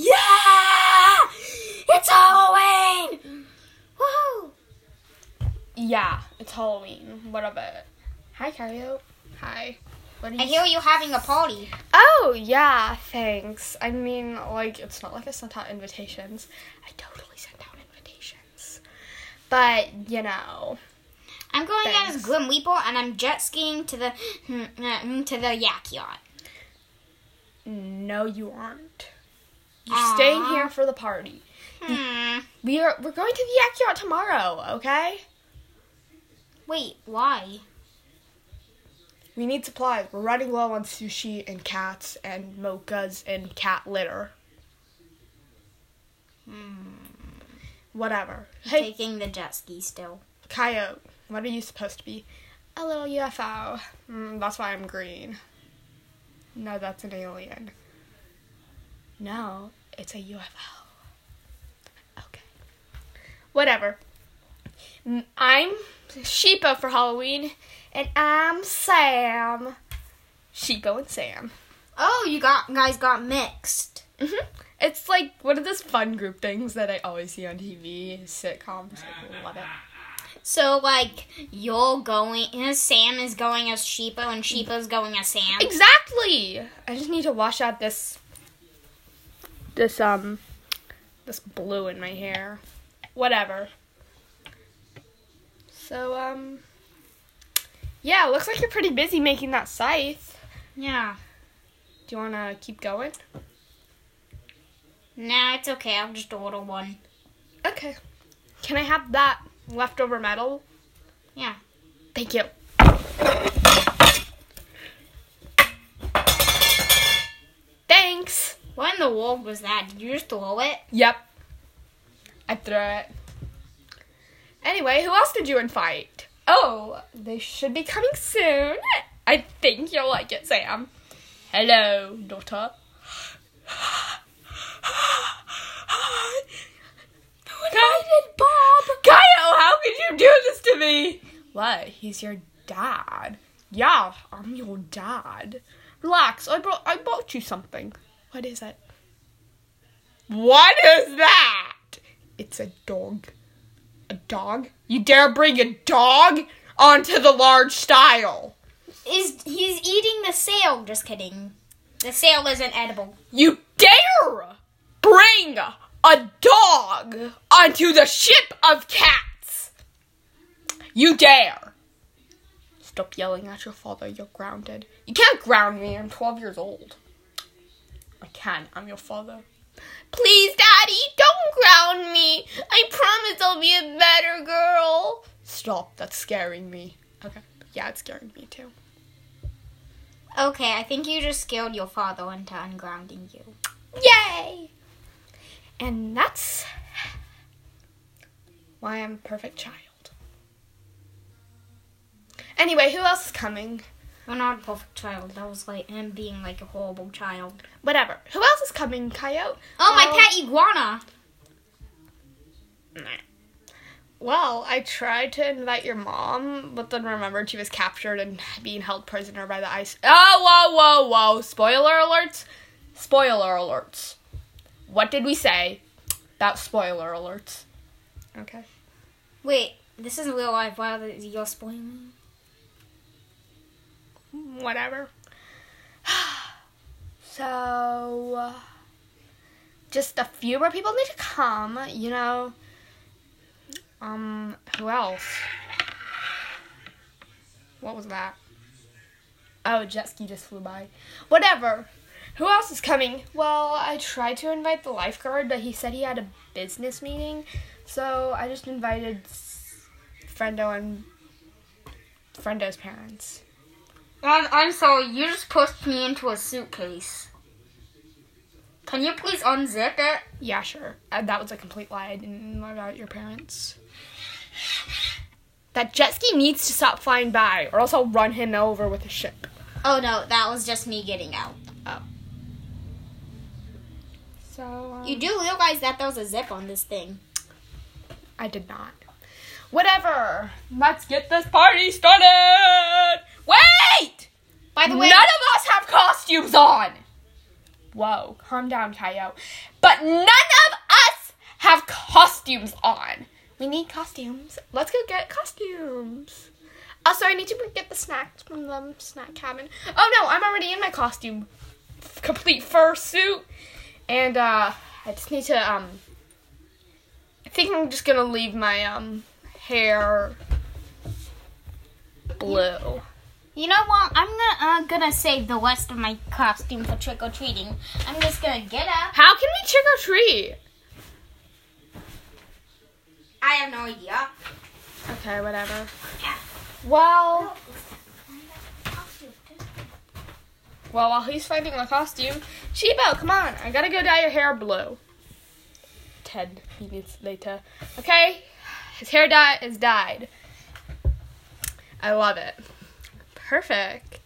Yeah! It's Halloween! Woohoo! Yeah, it's Halloween. What of it? Hi, Cario. Hi. What I hear you having a party. Oh, yeah, thanks. I mean, like, it's not like I sent out invitations. I totally sent out invitations. But, you know. I'm going out as Grim Reaper, and I'm jet skiing to the Yak Yacht. No, you aren't. You're staying here for the party. We're going to the Yak Yacht tomorrow, okay? Wait, why? We need supplies. We're running low on sushi and cats and mochas and cat litter. Whatever. Hey, taking the jet ski still. Coyote, what are you supposed to be? A little UFO. That's why I'm green. No, that's an alien. No, it's a UFO. Okay. Whatever. I'm Sheepo for Halloween. And I'm Sam. Sheepo and Sam. Oh, you guys got mixed. Mm-hmm. It's like one of those fun group things that I always see on TV, sitcoms. I love it. So, like, Sam is going as Sheepo and Sheepo's going as Sam? Exactly! I just need to wash out this blue in my hair. Whatever. So, yeah, looks like you're pretty busy making that scythe. Yeah. Do you want to keep going? Nah, it's okay. I'll just order one. Okay. Can I have that leftover metal? Yeah. Thank you. Thanks. What in the world was that? Did you just throw it? Yep. I threw it. Anyway, who else did you invite? Oh, they should be coming soon. I think you'll like it, Sam. Hello, daughter. Bob. Kyle, how could you do this to me? What? He's your dad. Yeah, I'm your dad. Relax, I bought you something. What is it? What is that? It's a dog. A dog? You dare bring a dog onto the large style? He's eating the sail. Just kidding. The sail isn't edible. You dare bring a dog onto the ship of cats? You dare. Stop yelling at your father. You're grounded. You can't ground me. I'm 12 years old. I can. I'm your father. Please, Daddy, don't ground me. I promise I'll be a better girl. Stop, that's scaring me. Okay. Yeah, it's scaring me too. Okay, I think you just scared your father into ungrounding you. Yay! And that's why I'm a perfect child. Anyway, who else is coming? I'm not a perfect child. That was like him being like a horrible child. Whatever. Who else is coming, Coyote? Oh, my pet iguana. Well, I tried to invite your mom, but then remembered she was captured and being held prisoner by the ICE. Oh, whoa, whoa, whoa. Spoiler alerts. Spoiler alerts. What did we say about spoiler alerts? Okay. Wait, this isn't real life. Why are you spoiling? Whatever. So, just a few more people need to come, you know. Who else? What was that? Oh, jet ski just flew by. Whatever. Who else is coming? Well, I tried to invite the lifeguard, but he said he had a business meeting. So, I just invited Frendo and Frendo's parents. I'm sorry, you just pushed me into a suitcase. Can you please unzip it? Yeah, sure. That was a complete lie. I didn't know about your parents. That jet ski needs to stop flying by, or else I'll run him over with a ship. Oh, no, that was just me getting out. Oh. So, you do realize that there was a zip on this thing. I did not. Whatever. Let's get this party started! Wait! By the way, none of us have costumes on! Whoa, calm down, Coyote. But but none of us have costumes on. We need costumes. Let's go get costumes. Also, I need to get the snacks from the snack cabin. Oh no, I'm already in my costume. Complete fursuit. And, I just need to, I think I'm just gonna leave my, hair blue. You know what? I'm gonna save the rest of my costume for trick-or-treating. I'm just gonna get up. How can we trick-or-treat? I have no idea. Okay, whatever. Yeah. Well, while he's finding my costume, Chibo, come on. I gotta go dye your hair blue. Ted, he needs later. Okay, his hair dye is dyed. I love it. Perfect.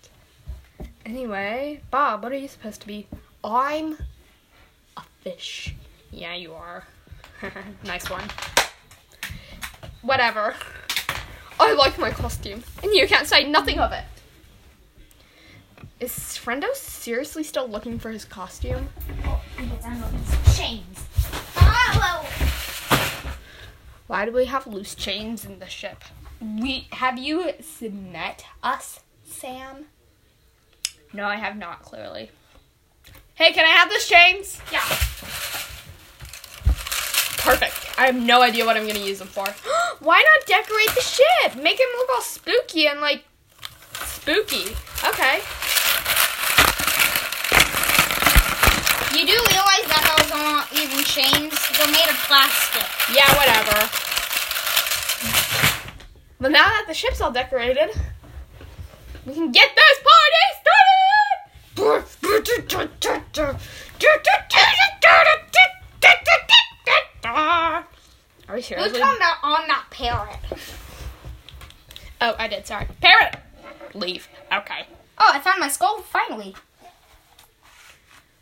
Anyway, Bob, what are you supposed to be? I'm a fish. Yeah, you are. Nice one. Whatever. I like my costume, and you can't say nothing of it. Is Frendo seriously still looking for his costume? Oh, I guess I'm looking for chains. Oh! Why do we have loose chains in the ship? Have you met us? Sam? No, I have not, clearly. Hey, can I have those chains? Yeah. Perfect. I have no idea what I'm going to use them for. Why not decorate the ship? Make it look all spooky and, like, spooky. Okay. You do realize that those aren't even chains? They're made of plastic. Yeah, whatever. But now that the ship's all decorated, we can get this party started! Are we seriously? Who's talking about on that parrot? Oh, I did, sorry. Parrot! Leave. Okay. Oh, I found my skull, finally.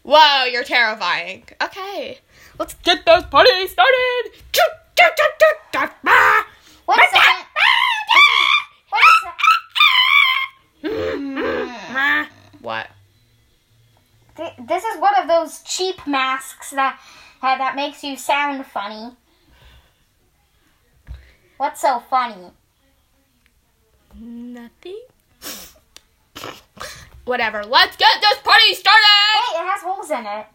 Whoa, you're terrifying. Okay. Let's get this party started! What's that? What? This is one of those cheap masks that makes you sound funny. What's so funny? Nothing. Whatever. Let's get this party started. Wait, it has holes in it.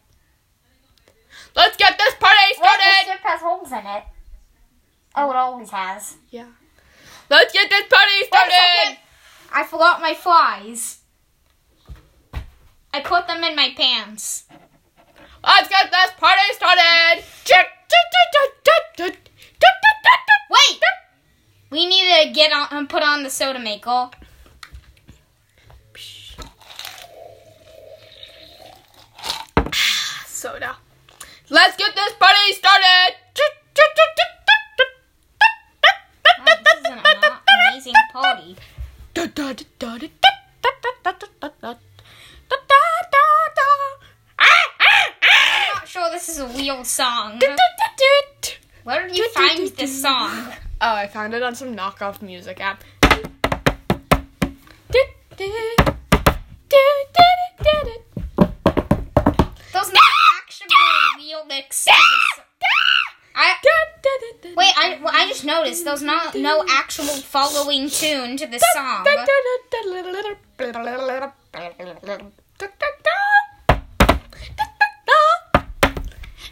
Let's get this party started. Wait, the ship has holes in it. Oh, it always has. Yeah. Let's get this party started. Wait, I forgot my flies. I put them in my pants. Let's get this party started. Wait. We need to get on and put on the soda maker. Soda. Let's get this party started. Wow, this is an amazing party. I'm not sure this is a real song. Where did you find this song? Oh, I found it on some knockoff music app. Those actually real mix. I just noticed there's no actual following tune to this song.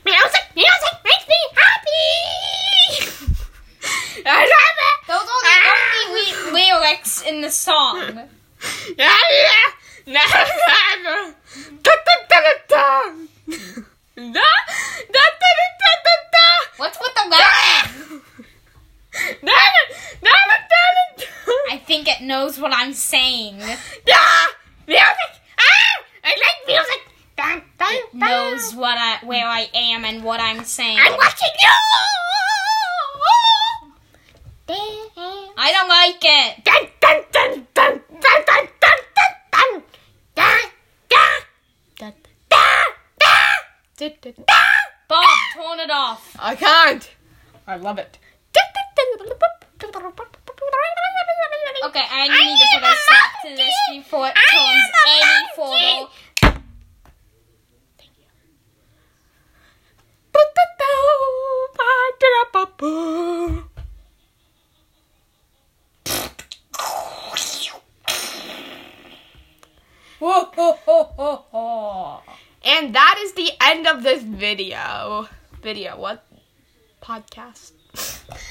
Music, music makes me happy. I love it. Those are the only lyrics in the song. What's with the laughing? I think it knows what I'm saying. Music! I like music! It knows where I am and what I'm saying. I'm watching you! I don't like it. Bob, turn it off. I can't. I love it. Okay, I need to put a stop to this before it turns any further. Thank you. Pepper. And that is the end of this video. Podcast.